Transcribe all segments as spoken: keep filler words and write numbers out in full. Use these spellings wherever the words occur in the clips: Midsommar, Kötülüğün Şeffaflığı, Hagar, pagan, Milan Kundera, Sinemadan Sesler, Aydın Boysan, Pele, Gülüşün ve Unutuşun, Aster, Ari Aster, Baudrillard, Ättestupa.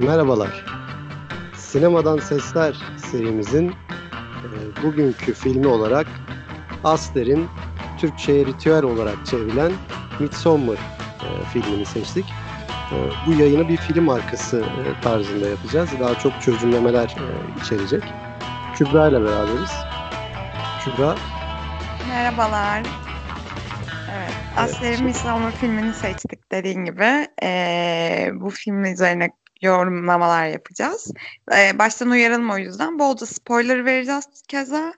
Merhabalar. Sinemadan Sesler serimizin e, bugünkü filmi olarak Aster'in Türkçe'ye ritüel olarak çevrilen Midsommar e, filmini seçtik. E, bu yayını bir film arkası e, tarzında yapacağız. Daha çok çözümlemeler e, içerecek. Kübra ile beraberiz. Kübra. Merhabalar. Evet, Aster'in Midsommar filmini seçtik dediğin gibi. E, bu film üzerine yorumlamalar yapacağız. Ee, baştan uyaralım o yüzden. Bolca spoiler vereceğiz keza.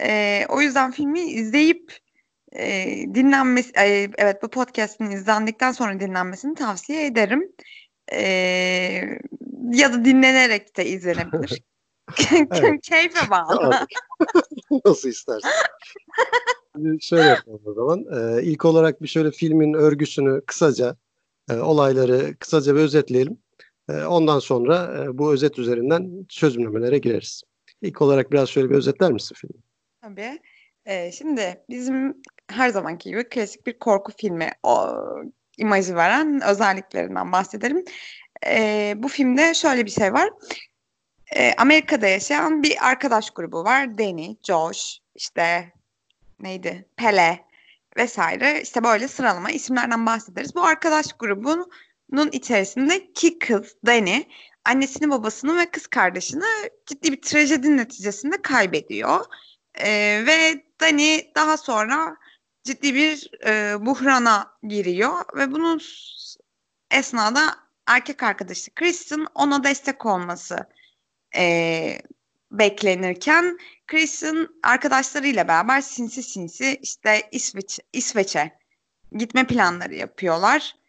Ee, o yüzden filmi izleyip e, dinlenmesi, e, evet bu podcast'in izlendikten sonra dinlenmesini tavsiye ederim. E, ya da dinlenerek de izlenebilir. Keyfe bağlı. Nasıl istersen. Şöyle yapalım o zaman. Ee, ilk olarak bir şöyle filmin örgüsünü kısaca, e, olayları kısaca bir özetleyelim. Ondan sonra bu özet üzerinden çözümlemelere gireriz. İlk olarak biraz şöyle bir özetler misin filmi? Tabii. Ee, şimdi bizim her zamanki gibi klasik bir korku filmi o, imajı veren özelliklerinden bahsedelim. Ee, bu filmde şöyle bir şey var. Ee, Amerika'da yaşayan bir arkadaş grubu var. Danny, Josh, işte neydi? Pele vesaire. İşte böyle sıralama isimlerden bahsederiz. Bu arkadaş grubunun Bunun içerisindeki kız Dani, annesini, babasını ve kız kardeşini ciddi bir trajedinin neticesinde kaybediyor. Ee, ve Dani daha sonra ciddi bir e, buhrana giriyor ve bunun esnada erkek arkadaşı Kristen ona destek olması e, beklenirken Kristen arkadaşlarıyla beraber sinsi sinsi işte İsveç, İsveç'e gitme planları yapıyorlar.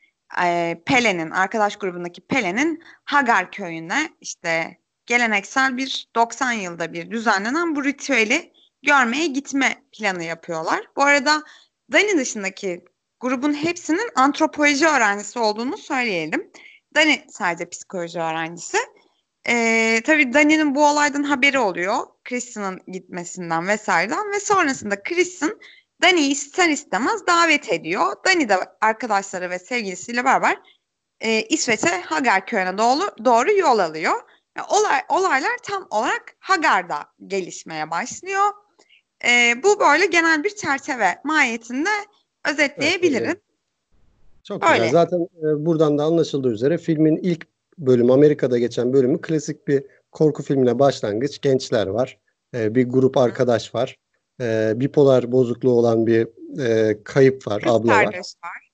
Pelen'in, arkadaş grubundaki Pelen'in Hagar köyüne işte geleneksel bir doksan yılda bir düzenlenen bu ritüeli görmeye gitme planı yapıyorlar. Bu arada Dani dışındaki grubun hepsinin antropoloji öğrencisi olduğunu söyleyelim. Dani sadece psikoloji öğrencisi. Ee, tabii Dani'nin bu olaydan haberi oluyor. Kristen'ın gitmesinden vesaireden ve sonrasında Kristen Dani'yi ister istemez davet ediyor. Dani de arkadaşları ve sevgilisiyle beraber e, İsveç'e Hagar köyüne doğru, doğru yol alıyor. Yani olay, olaylar tam olarak Hagar'da gelişmeye başlıyor. E, bu böyle genel bir çerçeve mahiyetinde özetleyebilirim. Evet, çok öyle. Güzel. Zaten e, buradan da anlaşıldığı üzere filmin ilk bölümü, Amerika'da geçen bölümü klasik bir korku filmine başlangıç. Gençler var. E, bir grup arkadaş var. E, bipolar bozukluğu olan bir e, kayıp var, kız abla var, var.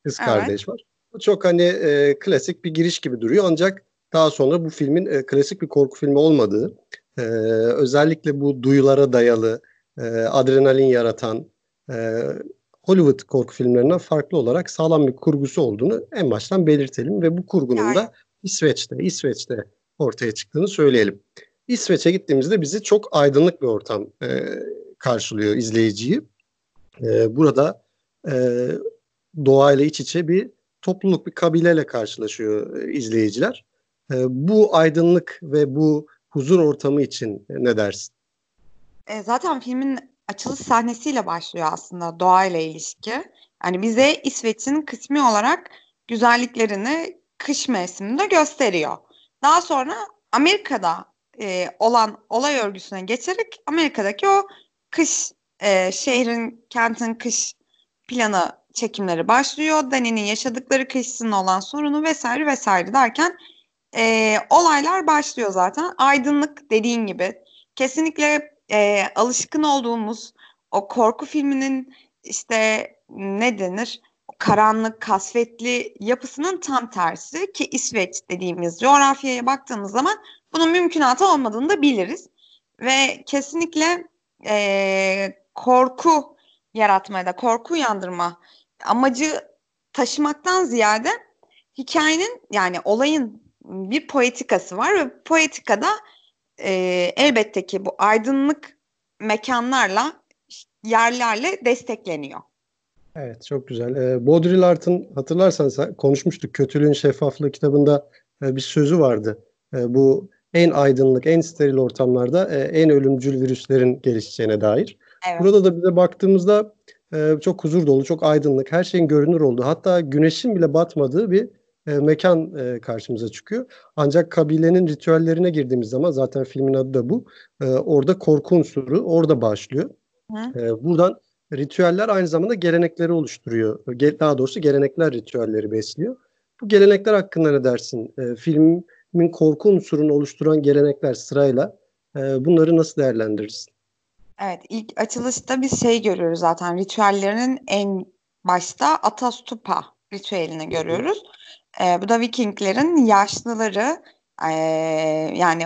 Kız evet. kardeş var. Bu çok hani e, klasik bir giriş gibi duruyor ancak daha sonra bu filmin e, klasik bir korku filmi olmadığı, e, özellikle bu duyulara dayalı, e, adrenalin yaratan e, Hollywood korku filmlerinden farklı olarak sağlam bir kurgusu olduğunu en baştan belirtelim ve bu kurgunun yani da İsveç'te, İsveç'te ortaya çıktığını söyleyelim. İsveç'e gittiğimizde bizi çok aydınlık bir ortam e, karşılıyor izleyiciyi. Ee, burada e, doğayla iç içe bir topluluk, bir kabileyle karşılaşıyor e, izleyiciler. E, bu aydınlık ve bu huzur ortamı için e, ne dersin? E, zaten filmin açılış sahnesiyle başlıyor aslında doğayla ilişki. Yani bize İsveç'in kısmi olarak güzelliklerini kış mevsiminde gösteriyor. Daha sonra Amerika'da e, olan olay örgüsüne geçerek Amerika'daki o Kış, e, şehrin, kentin kış planı çekimleri başlıyor. Dani'nin yaşadıkları kışın olan sorunu vesaire vesaire derken e, olaylar başlıyor zaten. Aydınlık dediğin gibi. Kesinlikle e, alışkın olduğumuz o korku filminin işte ne denir? Karanlık, kasvetli yapısının tam tersi ki İsveç dediğimiz coğrafyaya baktığımız zaman bunun mümkünatı olmadığını da biliriz. Ve kesinlikle E, korku yaratmaya da korku uyandırma amacı taşımaktan ziyade hikayenin yani olayın bir poetikası var ve poetikada e, elbette ki bu aydınlık mekanlarla yerlerle destekleniyor. Evet, çok güzel. E, Baudrillard'ın hatırlarsan konuşmuştuk Kötülüğün Şeffaflığı kitabında e, bir sözü vardı. E, bu en aydınlık, en steril ortamlarda e, en ölümcül virüslerin gelişeceğine dair. Evet. Burada da bize baktığımızda e, çok huzur dolu, çok aydınlık, her şeyin görünür olduğu, hatta güneşin bile batmadığı bir e, mekan e, karşımıza çıkıyor. Ancak kabilenin ritüellerine girdiğimiz zaman, zaten filmin adı da bu, e, orada korku unsuru orada başlıyor. E, buradan ritüeller aynı zamanda gelenekleri oluşturuyor. Daha doğrusu gelenekler ritüelleri besliyor. Bu gelenekler hakkında ne dersin? E, filmin korku unsurunu oluşturan gelenekler sırayla e, bunları nasıl değerlendirirsin? Evet, ilk açılışta bir şey görüyoruz zaten. Ritüellerinin en başta Ättestupa ritüelini görüyoruz. E, bu da Vikinglerin yaşlıları, e, yani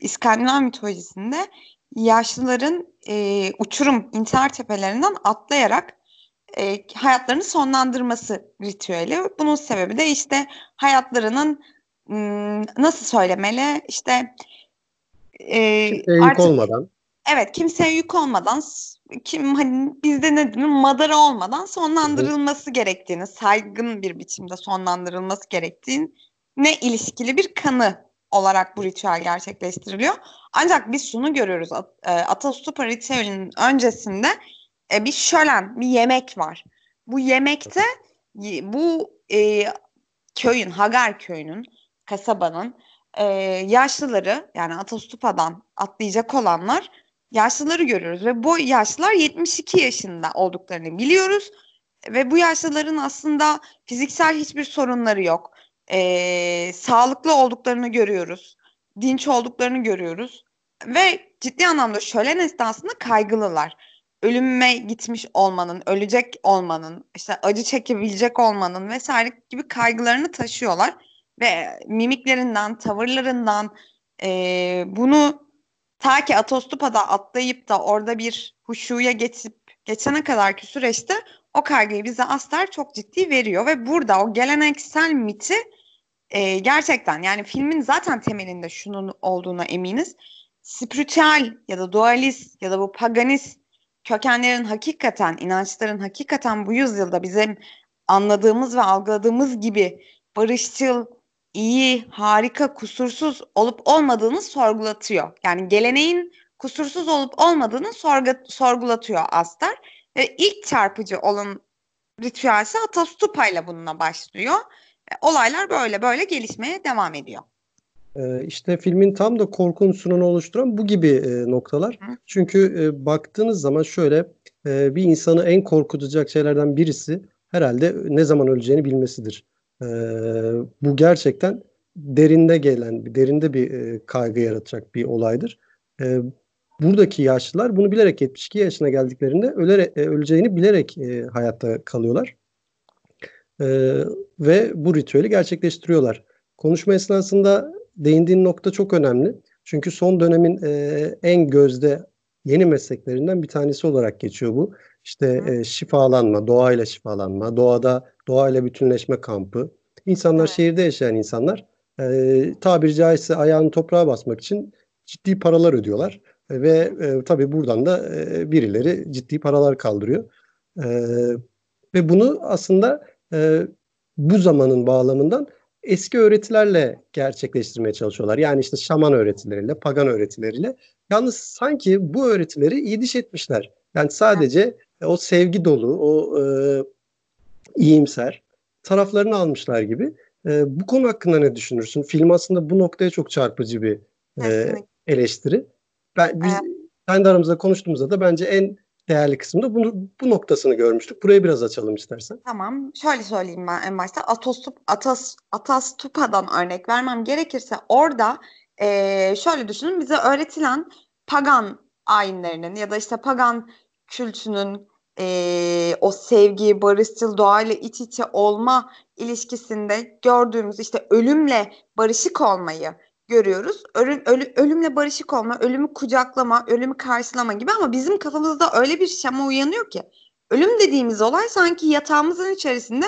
İskandinav mitolojisinde yaşlıların e, uçurum, intihar tepelerinden atlayarak e, hayatlarını sonlandırması ritüeli. Bunun sebebi de işte hayatlarının m, nasıl söylemeli, işte e, kimseye artık, yük olmadan. Evet, kimseye yük olmadan, kim hani bizde ne denir, madara olmadan sonlandırılması evet. gerektiğini, saygın bir biçimde sonlandırılması gerektiğine ilişkili bir kanı olarak bu ritüel gerçekleştiriliyor. Ancak biz şunu görüyoruz. Ättestupa ritüelinin öncesinde bir şölen, bir yemek var. Bu yemekte bu e, köyün, Hagar köyünün, kasabanın e, yaşlıları, yani Ättestupa'dan atlayacak olanlar, yaşlıları görüyoruz. Ve bu yaşlılar yetmiş iki yaşında olduklarını biliyoruz. Ve bu yaşlıların aslında fiziksel hiçbir sorunları yok. E, sağlıklı olduklarını görüyoruz, dinç olduklarını görüyoruz ve ciddi anlamda şölen esnasında kaygılılar. Ölüme gitmiş olmanın, ölecek olmanın, işte acı çekebilecek olmanın vesaire gibi kaygılarını taşıyorlar ve mimiklerinden, tavırlarından e, bunu ta ki Ättestupa'da atlayıp da orada bir huşuya geçip geçene kadarki süreçte o kaygıyı bize Aster çok ciddi veriyor ve burada o geleneksel miti E, gerçekten, yani filmin zaten temelinde şunun olduğuna eminiz. Spiritüel ya da dualist ya da bu paganist kökenlerin hakikaten, inançların hakikaten bu yüzyılda bizim anladığımız ve algıladığımız gibi barışçıl, iyi, harika, kusursuz olup olmadığını sorgulatıyor. Yani geleneğin kusursuz olup olmadığını sorgu, sorgulatıyor Aster. Ve ilk çarpıcı olan ritüelse Ättestupa ile bununla başlıyor. Olaylar böyle böyle gelişmeye devam ediyor. Ee, işte filmin tam da korku unsurunu oluşturan bu gibi e, noktalar. Hı. Çünkü e, baktığınız zaman şöyle e, bir insanı en korkutacak şeylerden birisi herhalde ne zaman öleceğini bilmesidir. E, bu gerçekten derinde gelen, derinde bir e, kaygı yaratacak bir olaydır. E, buradaki yaşlılar bunu bilerek yetmiş iki yaşına geldiklerinde öle, e, öleceğini bilerek e, hayatta kalıyorlar. Ee, ve bu ritüeli gerçekleştiriyorlar. Konuşma esnasında değindiğin nokta çok önemli. Çünkü son dönemin e, en gözde yeni mesleklerinden bir tanesi olarak geçiyor bu. İşte e, şifalanma, doğayla şifalanma, doğada doğayla bütünleşme kampı. İnsanlar, evet. şehirde yaşayan insanlar e, tabiri caizse ayağını toprağa basmak için ciddi paralar ödüyorlar. E, ve e, tabii buradan da e, birileri ciddi paralar kaldırıyor. E, ve bunu aslında Ee, bu zamanın bağlamından eski öğretilerle gerçekleştirmeye çalışıyorlar. Yani işte şaman öğretileriyle, pagan öğretileriyle. Yalnız sanki bu öğretileri iyiliş etmişler. Yani sadece o sevgi dolu, o e, iyimser taraflarını almışlar gibi. E, bu konu hakkında ne düşünürsün? Film aslında bu noktaya çok çarpıcı bir e, eleştiri. Ben, biz kendi aramızda konuştuğumuzda da bence en değerli kısımda bunu, bu noktasını görmüştük. Burayı biraz açalım istersen. Tamam. Şöyle söyleyeyim ben en başta. Ättestupa, Atas, Ättestupa'dan örnek vermem gerekirse orada e, şöyle düşünün. Bize öğretilen pagan ayinlerinin ya da işte pagan kültünün e, o sevgi, barışçıl, doğayla iç içe olma ilişkisinde gördüğümüz işte ölümle barışık olmayı görüyoruz. Ölüm, ölü, ölümle barışık olma, ölümü kucaklama, ölümü karşılama gibi, ama bizim kafamızda öyle bir şema uyanıyor ki ölüm dediğimiz olay sanki yatağımızın içerisinde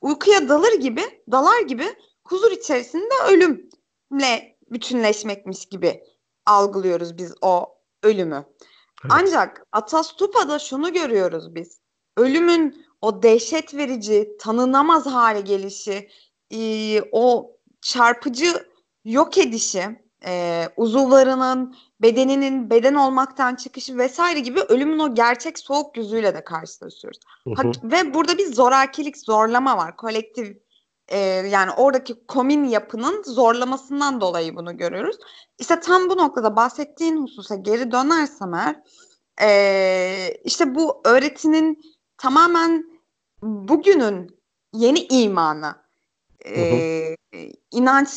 uykuya dalır gibi, dalar gibi huzur içerisinde ölümle bütünleşmekmiş gibi algılıyoruz biz o ölümü. Evet. Ancak Ättestupa'da şunu görüyoruz biz. Ölümün o dehşet verici, tanınamaz hale gelişi, e, o çarpıcı yok edişi, e, uzuvlarının, bedeninin beden olmaktan çıkışı vesaire gibi ölümün o gerçek soğuk yüzüyle de karşılaşıyoruz. Hı hı. Ve burada bir zorakilik, zorlama var. Kolektif e, yani oradaki komün yapının zorlamasından dolayı bunu görüyoruz. İşte tam bu noktada bahsettiğin hususa geri dönersem eğer, e, işte bu öğretinin tamamen bugünün yeni imanı, e, inanç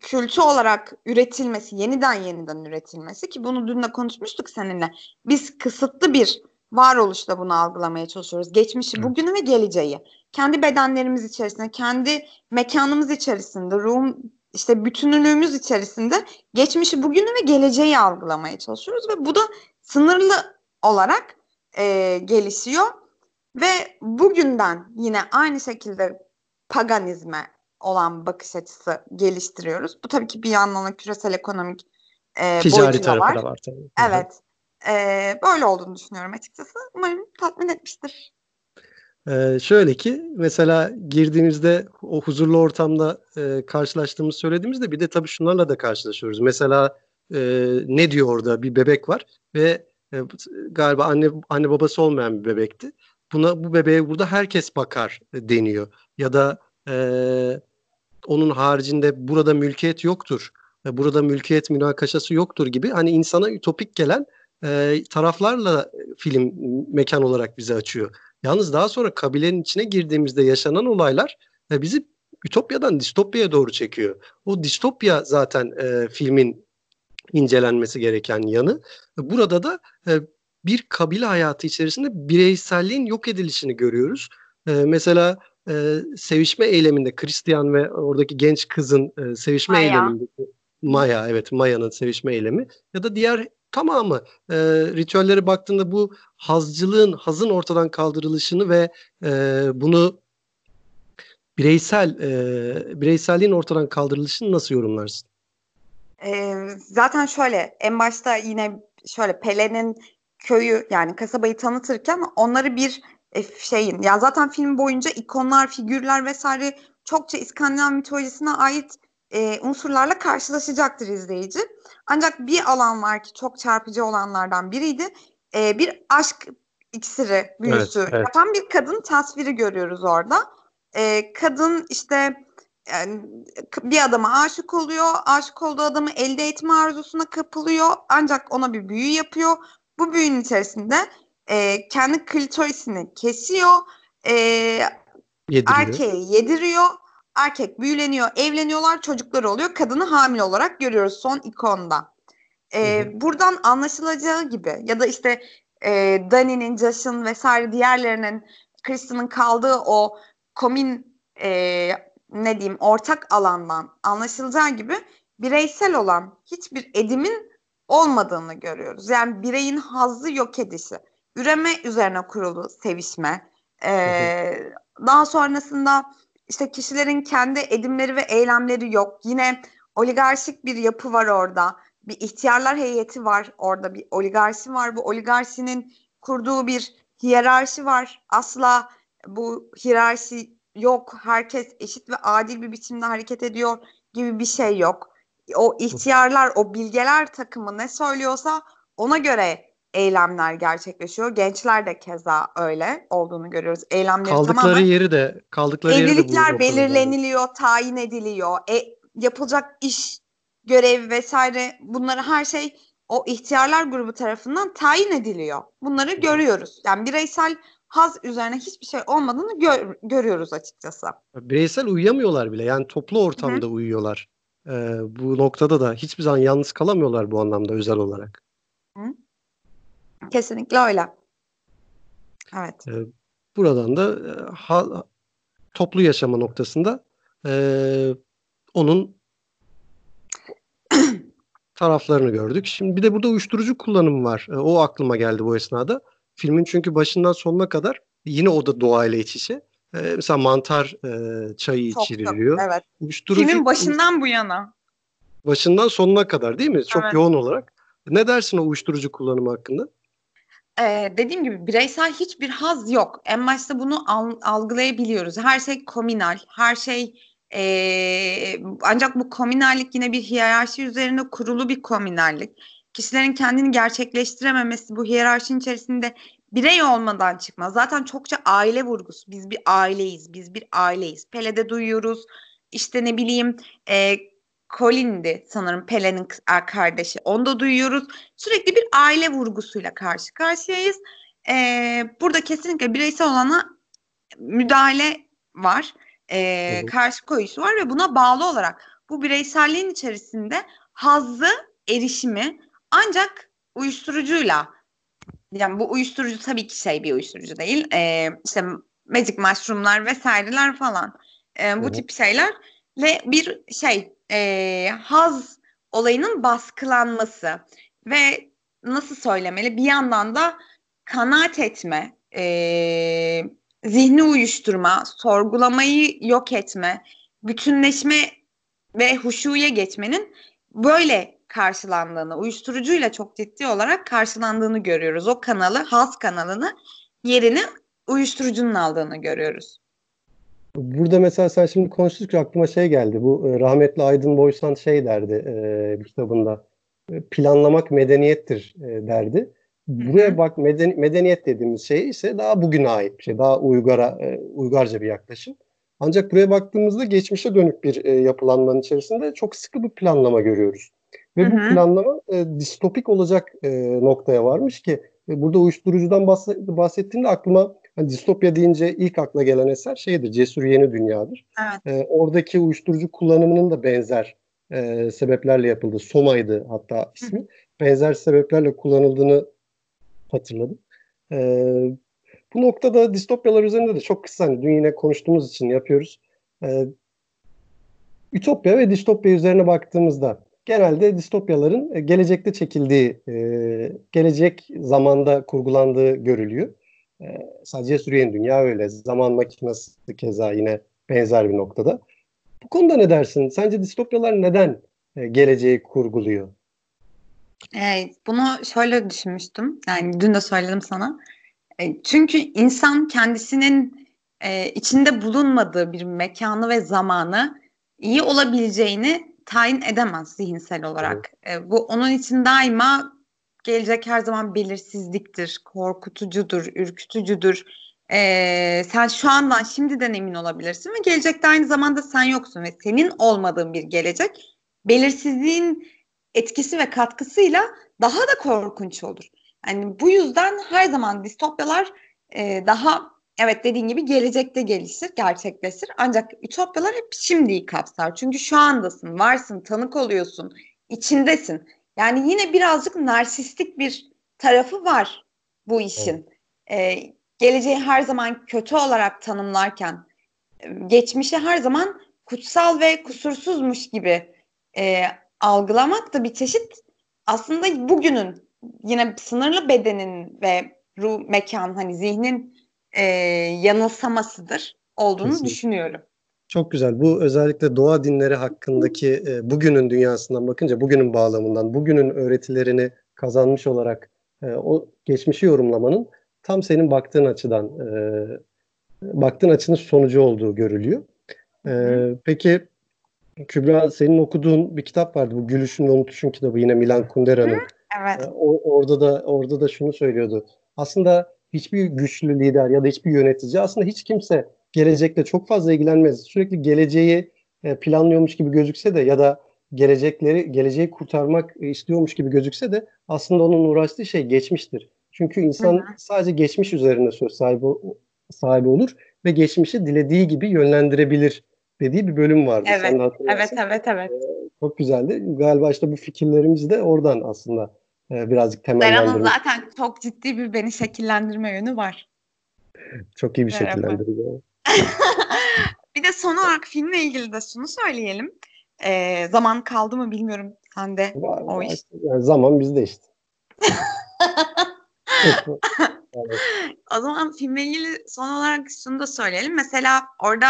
kültü olarak üretilmesi, yeniden yeniden üretilmesi, ki bunu dün de konuşmuştuk seninle. Biz kısıtlı bir varoluşla bunu algılamaya çalışıyoruz. Geçmişi, bugünü ve geleceği. Kendi bedenlerimiz içerisinde, kendi mekanımız içerisinde, ruhum işte bütünlüğümüz içerisinde geçmişi, bugünü ve geleceği algılamaya çalışıyoruz ve bu da sınırlı olarak e, gelişiyor ve bugünden yine aynı şekilde paganizme olan bakış açısı geliştiriyoruz. Bu tabii ki bir yandan küresel ekonomik e, boyutu da var. var tabii. Evet. E, böyle olduğunu düşünüyorum açıkçası. Umarım tatmin etmiştir. Ee, şöyle ki mesela girdiğimizde o huzurlu ortamda e, karşılaştığımız söylediğimizde bir de tabii şunlarla da karşılaşıyoruz. Mesela e, ne diyor orada? Bir bebek var ve e, galiba anne anne babası olmayan bir bebekti. Buna, bu bebeğe burada herkes bakar deniyor. Ya da e, onun haricinde burada mülkiyet yoktur, burada mülkiyet münakaşası yoktur gibi hani insana ütopik gelen e, taraflarla film mekan olarak bize açıyor. Yalnız daha sonra kabilenin içine girdiğimizde yaşanan olaylar e, bizi ütopyadan distopyaya doğru çekiyor. O distopya zaten e, filmin incelenmesi gereken yanı. Burada da e, bir kabile hayatı içerisinde bireyselliğin yok edilişini görüyoruz. E, mesela Ee, sevişme eyleminde Hristiyan ve oradaki genç kızın e, sevişme Maya. eylemindeki Maya evet Maya'nın sevişme eylemi ya da diğer tamamı e, ritüellere baktığında bu hazcılığın hazın ortadan kaldırılışını ve e, bunu bireysel e, bireyselliğin ortadan kaldırılışını nasıl yorumlarsın? E, zaten şöyle en başta yine şöyle Pele'nin köyü yani kasabayı tanıtırken onları bir şeyin ya zaten film boyunca ikonlar, figürler vesaire çokça İskandinav mitolojisine ait e, unsurlarla karşılaşacaktır izleyici. Ancak bir alan var ki çok çarpıcı olanlardan biriydi. E, bir aşk iksiri büyüsü evet, evet. yapan bir kadın tasviri görüyoruz orada. E, kadın işte yani, bir adama aşık oluyor. Aşık olduğu adamı elde etme arzusuna kapılıyor. Ancak ona bir büyü yapıyor. Bu büyünün içerisinde E, kendi klitorisini kesiyor, e, yediriyor. Erkeği yediriyor, erkek büyüleniyor, evleniyorlar, çocukları oluyor, kadını hamile olarak görüyoruz son ikonda. E, buradan anlaşılacağı gibi ya da işte e, Dani'nin, Josh'ın vesaire diğerlerinin, Kristen'ın kaldığı o komün e, ne diyeyim ortak alandan anlaşılacağı gibi bireysel olan hiçbir edimin olmadığını görüyoruz. Yani bireyin hazzı yok edişi. Üreme üzerine kurulu sevişme. Ee, evet. Daha sonrasında işte kişilerin kendi edimleri ve eylemleri yok. Yine oligarşik bir yapı var orada. Bir ihtiyarlar heyeti var orada. Bir oligarşi var. Bu oligarşinin kurduğu bir hiyerarşi var. Asla bu hiyerarşi yok. Herkes eşit ve adil bir biçimde hareket ediyor gibi bir şey yok. O ihtiyarlar, o bilgeler takımı ne söylüyorsa ona göre eylemler gerçekleşiyor. Gençler de keza öyle olduğunu görüyoruz. Eylemleri kaldıkları tamamen yeri de kaldıkları evlilikler yeri de belirleniliyor, yani. Tayin ediliyor. E, yapılacak iş, görev vesaire bunları her şey o ihtiyarlar grubu tarafından tayin ediliyor. Bunları evet. görüyoruz. Yani bireysel haz üzerine hiçbir şey olmadığını gör, görüyoruz açıkçası. Bireysel uyuyamıyorlar bile. Yani toplu ortamda Hı-hı. uyuyorlar. Ee, bu noktada da hiçbir zaman yalnız kalamıyorlar bu anlamda özel olarak. Hı? Kesinlikle öyle. Evet. Buradan da ha, toplu yaşama noktasında e, onun taraflarını gördük. Şimdi bir de burada uyuşturucu kullanımı var. E, o aklıma geldi bu esnada. Filmin çünkü başından sonuna kadar yine o da doğayla iç içe. E, mesela mantar e, çayı Çok içiriliyor. Da, evet. Uyuşturucu, Filmin başından bu yana. Başından sonuna kadar değil mi? Çok evet. yoğun olarak. Ne dersin o uyuşturucu kullanımı hakkında? Ee, dediğim gibi bireysel hiçbir haz yok. En başta bunu al, algılayabiliyoruz. Her şey komünal, her şey ee, ancak bu komünallik yine bir hiyerarşi üzerine kurulu bir komünallik. Kişilerin kendini gerçekleştirememesi, bu hiyerarşinin içerisinde birey olmadan çıkmaz. Zaten çokça aile vurgusu. Biz bir aileyiz. Biz bir aileyiz. Pele'de duyuyoruz. İşte ne bileyim e, Colin'di sanırım Pele'nin kardeşi. Onu da duyuyoruz. Sürekli bir aile vurgusuyla karşı karşıyayız. E, burada kesinlikle bireysel olana müdahale var. E, evet. Karşı koyuşu var ve buna bağlı olarak bu bireyselliğin içerisinde hazzı, erişimi ancak uyuşturucuyla, yani bu uyuşturucu tabii ki şey bir uyuşturucu değil. Ee, işte magic mushroomlar vesaireler falan. Ee, bu evet. tip şeylerle bir şey e, haz olayının baskılanması ve nasıl söylemeli, bir yandan da kanaat etme, e, zihni uyuşturma, sorgulamayı yok etme, bütünleşme ve huşuya geçmenin böyle karşılandığını, uyuşturucuyla çok ciddi olarak karşılandığını görüyoruz. O kanalı, haz kanalını, yerini uyuşturucunun aldığını görüyoruz. Burada mesela sen şimdi konuştukça aklıma şey geldi. Bu rahmetli Aydın Boysan şey derdi e, bir kitabında. Planlamak medeniyettir e, derdi. Buraya bak, meden, medeniyet dediğimiz şey ise daha bugüne ait bir şey. Daha uygara, e, uygarca bir yaklaşım. Ancak buraya baktığımızda geçmişe dönük bir e, yapılanmanın içerisinde çok sıkı bir planlama görüyoruz. Ve hı-hı, bu planlama e, distopik olacak e, noktaya varmış ki e, burada uyuşturucudan bahs- bahsettiğimde aklıma hani distopya deyince ilk akla gelen eser şeydir, Cesur Yeni Dünya'dır. Evet. E, oradaki uyuşturucu kullanımının da benzer e, sebeplerle yapıldığı, Soma'ydı hatta ismi, hı-hı, benzer sebeplerle kullanıldığını hatırladım. Evet. Bu noktada distopyalar üzerinde de çok kısa, hani dün yine konuştuğumuz için yapıyoruz. Ee, ütopya ve distopya üzerine baktığımızda genelde distopyaların gelecekte çekildiği, e, gelecek zamanda kurgulandığı görülüyor. E, sadece Süreyen Dünya öyle, Zaman Makinesi keza yine benzer bir noktada. Bu konuda ne dersin? Sence distopyalar neden e, geleceği kurguluyor? Evet, bunu şöyle düşünmüştüm, yani dün de söyledim sana. Çünkü insan kendisinin e, içinde bulunmadığı bir mekanı ve zamanı iyi olabileceğini tayin edemez zihinsel olarak. E, bu onun için daima gelecek her zaman belirsizliktir, korkutucudur, ürkütücüdür. E, sen şu andan, şimdiden emin olabilirsin ve gelecekte aynı zamanda sen yoksun ve senin olmadığın bir gelecek belirsizliğin etkisi ve katkısıyla daha da korkunç olur. Yani bu yüzden her zaman distopyalar e, daha, evet dediğin gibi, gelecekte gelişir, gerçekleşir. Ancak ütopyalar hep şimdiyi kapsar. Çünkü şu andasın, varsın, tanık oluyorsun, içindesin. Yani yine birazcık narsistik bir tarafı var bu işin. E, geleceği her zaman kötü olarak tanımlarken, geçmişi her zaman kutsal ve kusursuzmuş gibi e, algılamak da bir çeşit aslında bugünün, yine sınırlı bedenin ve ruh, mekan, hani zihnin e, yanılsamasıdır olduğunu kesinlikle düşünüyorum. Çok güzel. Bu özellikle doğa dinleri hakkındaki e, bugünün dünyasından bakınca, bugünün bağlamından, bugünün öğretilerini kazanmış olarak e, o geçmişi yorumlamanın tam senin baktığın açıdan e, baktığın açının sonucu olduğu görülüyor. E, peki Kübra, senin okuduğun bir kitap vardı. Bu Gülüşün ve Unutuşun kitabı, yine Milan Kundera'nın. Evet. O, orada da orada da şunu söylüyordu. Aslında hiçbir güçlü lider ya da hiçbir yönetici, aslında hiç kimse gelecekle çok fazla ilgilenmez. Sürekli geleceği planlıyormuş gibi gözükse de ya da gelecekleri geleceği kurtarmak istiyormuş gibi gözükse de aslında onun uğraştığı şey geçmiştir. Çünkü insan, hı-hı, sadece geçmiş üzerine söz sahibi sahibi olur ve geçmişi dilediği gibi yönlendirebilir dediği bir bölüm vardı. Evet, evet, evet, evet. Ee, çok güzeldi. Galiba işte bu fikirlerimiz de oradan aslında e, birazcık temellendirmek. Zeran'ın zaten çok ciddi bir beni şekillendirme yönü var. Çok iyi bir şekillendirme. Bir de son olarak filmle ilgili de şunu söyleyelim. E, zaman kaldı mı bilmiyorum. Sen de var, o var. İş. Yani zaman bizde işte. Evet. O zaman filmle ilgili son olarak şunu da söyleyelim. Mesela orada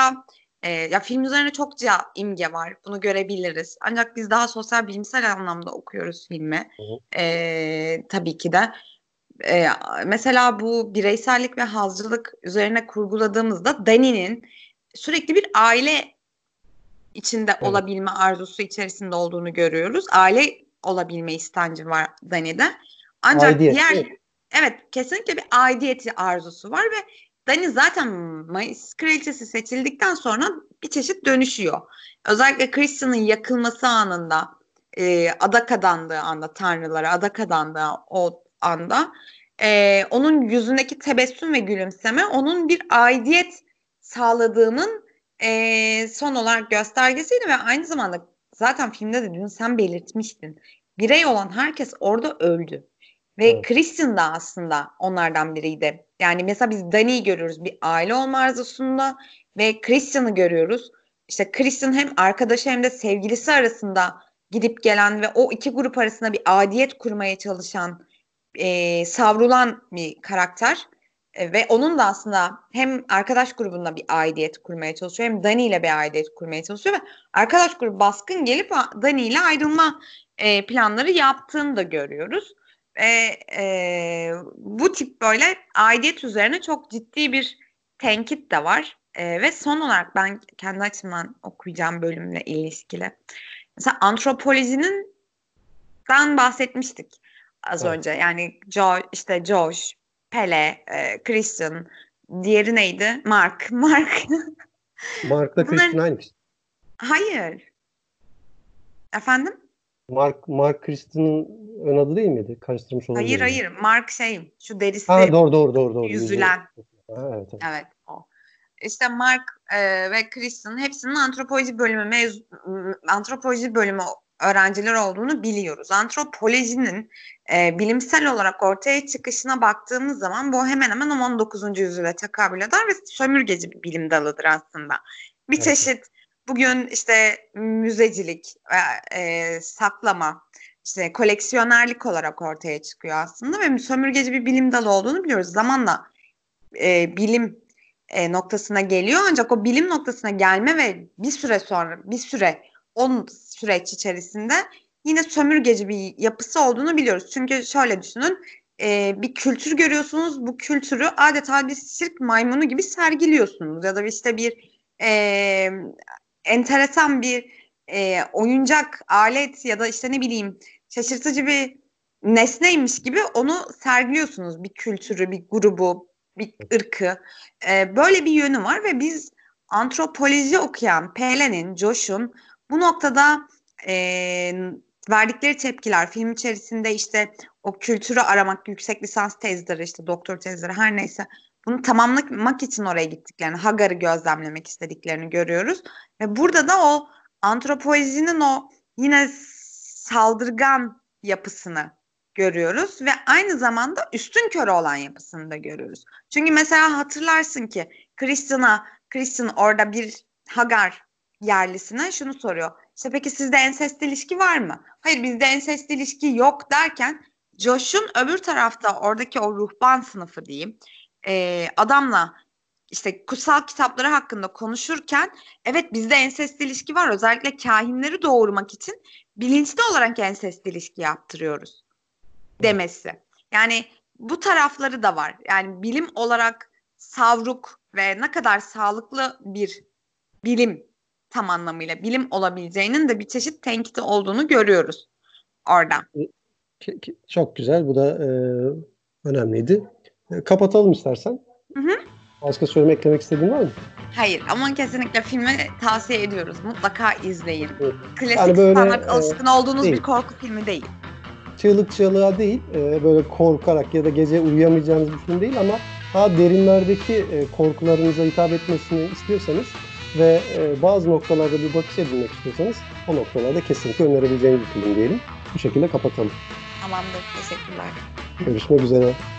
Ee, ya film üzerine çokça imge var. Bunu görebiliriz. Ancak biz daha sosyal bilimsel anlamda okuyoruz filmi. Ee, tabii ki de. Ee, mesela bu bireysellik ve hazcılık üzerine kurguladığımızda Dani'nin sürekli bir aile içinde, hı, olabilme arzusu içerisinde olduğunu görüyoruz. Aile olabilme istenci var Dani'de. Ancak aidiyet, diğer... Evet, kesinlikle bir aidiyeti arzusu var ve Dani zaten Mayıs Kraliçesi seçildikten sonra bir çeşit dönüşüyor. Özellikle Christian'ın yakılması anında, e, adak adandığı anda, tanrılara adak adandığı o anda e, onun yüzündeki tebessüm ve gülümseme onun bir aidiyet sağladığının e, son olarak göstergesiydi ve aynı zamanda zaten filmde de dün sen belirtmiştin. Birey olan herkes orada öldü. Ve evet. Christian da aslında onlardan biriydi. Yani mesela biz Dani'yi görüyoruz bir aile olma arzusunda ve Christian'ı görüyoruz. İşte Christian hem arkadaşı hem de sevgilisi arasında gidip gelen ve o iki grup arasında bir aidiyet kurmaya çalışan, e, savrulan bir karakter. E, ve onun da aslında hem arkadaş grubunda bir aidiyet kurmaya çalışıyor hem Dani ile bir aidiyet kurmaya çalışıyor. Ve arkadaş grubu baskın gelip Dani ile ayrılma e, planları yaptığını da görüyoruz. E, e, bu tip böyle aidiyet üzerine çok ciddi bir tenkit de var. E, ve son olarak ben kendi açımdan okuyacağım bölümle ilişkili. Mesela antropolojinden bahsetmiştik az evet. önce. Yani jo, işte Josh, Pele, e, Christian, diğeri neydi? Mark. Mark. Mark'la Christian aynı kişi. Hayır. Efendim? Mark, Mark Christian'ın ön adı değil miydi? Karıştırmış olabilir. Hayır hayır. Mark şey, şu derisi ha, doğru, doğru, doğru, doğru. yüzülen. Ha, evet, evet. evet o. İşte Mark e, ve Christian hepsinin antropoloji bölümü mevzu, antropoloji bölümü öğrenciler olduğunu biliyoruz. Antropolojinin e, bilimsel olarak ortaya çıkışına baktığımız zaman bu hemen hemen on dokuzuncu yüzyıla tekabül eder ve sömürgeci bir bilim dalıdır aslında. Bir evet. çeşit bugün işte müzecilik, e, e, saklama, işte koleksiyonerlik olarak ortaya çıkıyor aslında ve sömürgeci bir bilim dalı olduğunu biliyoruz. Zamanla e, bilim e, noktasına geliyor ancak o bilim noktasına gelme ve bir süre sonra, bir süre on süreç içerisinde yine sömürgeci bir yapısı olduğunu biliyoruz. Çünkü şöyle düşünün, e, bir kültür görüyorsunuz, bu kültürü adeta bir sirk maymunu gibi sergiliyorsunuz ya da işte bir Ee, enteresan bir e, oyuncak, alet ya da işte ne bileyim şaşırtıcı bir nesneymiş gibi onu sergiliyorsunuz. Bir kültürü, bir grubu, bir ırkı. Ee, böyle bir yönü var ve biz antropoloji okuyan Pele'nin, Josh'un bu noktada e, verdikleri tepkiler, film içerisinde işte o kültürü aramak, yüksek lisans tezleri, işte doktor tezleri her neyse bunu tamamlamak için oraya gittiklerini, Hagar'ı gözlemlemek istediklerini görüyoruz. Ve burada da o antropolojinin o yine saldırgan yapısını görüyoruz. Ve aynı zamanda üstünkörü olan yapısını da görüyoruz. Çünkü mesela hatırlarsın ki Christian'a, Christian orada bir Hagar yerlisine şunu soruyor. İşte peki sizde ensest ilişki var mı? Hayır, bizde ensest ilişki yok derken Josh'un öbür tarafta oradaki o ruhban sınıfı diyeyim. Ee, adamla işte kutsal kitapları hakkında konuşurken evet bizde ensest ilişki var, özellikle kahinleri doğurmak için bilinçli olarak ensest ilişki yaptırıyoruz demesi. Yani bu tarafları da var. Yani bilim olarak savruk ve ne kadar sağlıklı bir bilim, tam anlamıyla bilim olabileceğinin de bir çeşit tenkiti olduğunu görüyoruz orada. Çok güzel, bu da e, önemliydi. Kapatalım istersen. Hı hı. Başka söylemek, eklemek istediğin var mı? Hayır, ama kesinlikle filmi tavsiye ediyoruz. Mutlaka izleyin. Evet. Klasik yani böyle, sanat alışkın e, olduğunuz değil. Bir korku filmi değil. Çığlık çığlığa değil, e, böyle korkarak ya da gece uyuyamayacağınız bir film değil ama daha derinlerdeki e, korkularınıza hitap etmesini istiyorsanız ve e, bazı noktalarda bir bakış edinmek istiyorsanız o noktalarda kesinlikle önerebileceğiniz bir film diyelim. Bu şekilde kapatalım. Tamamdır, teşekkürler. Görüşmek üzere.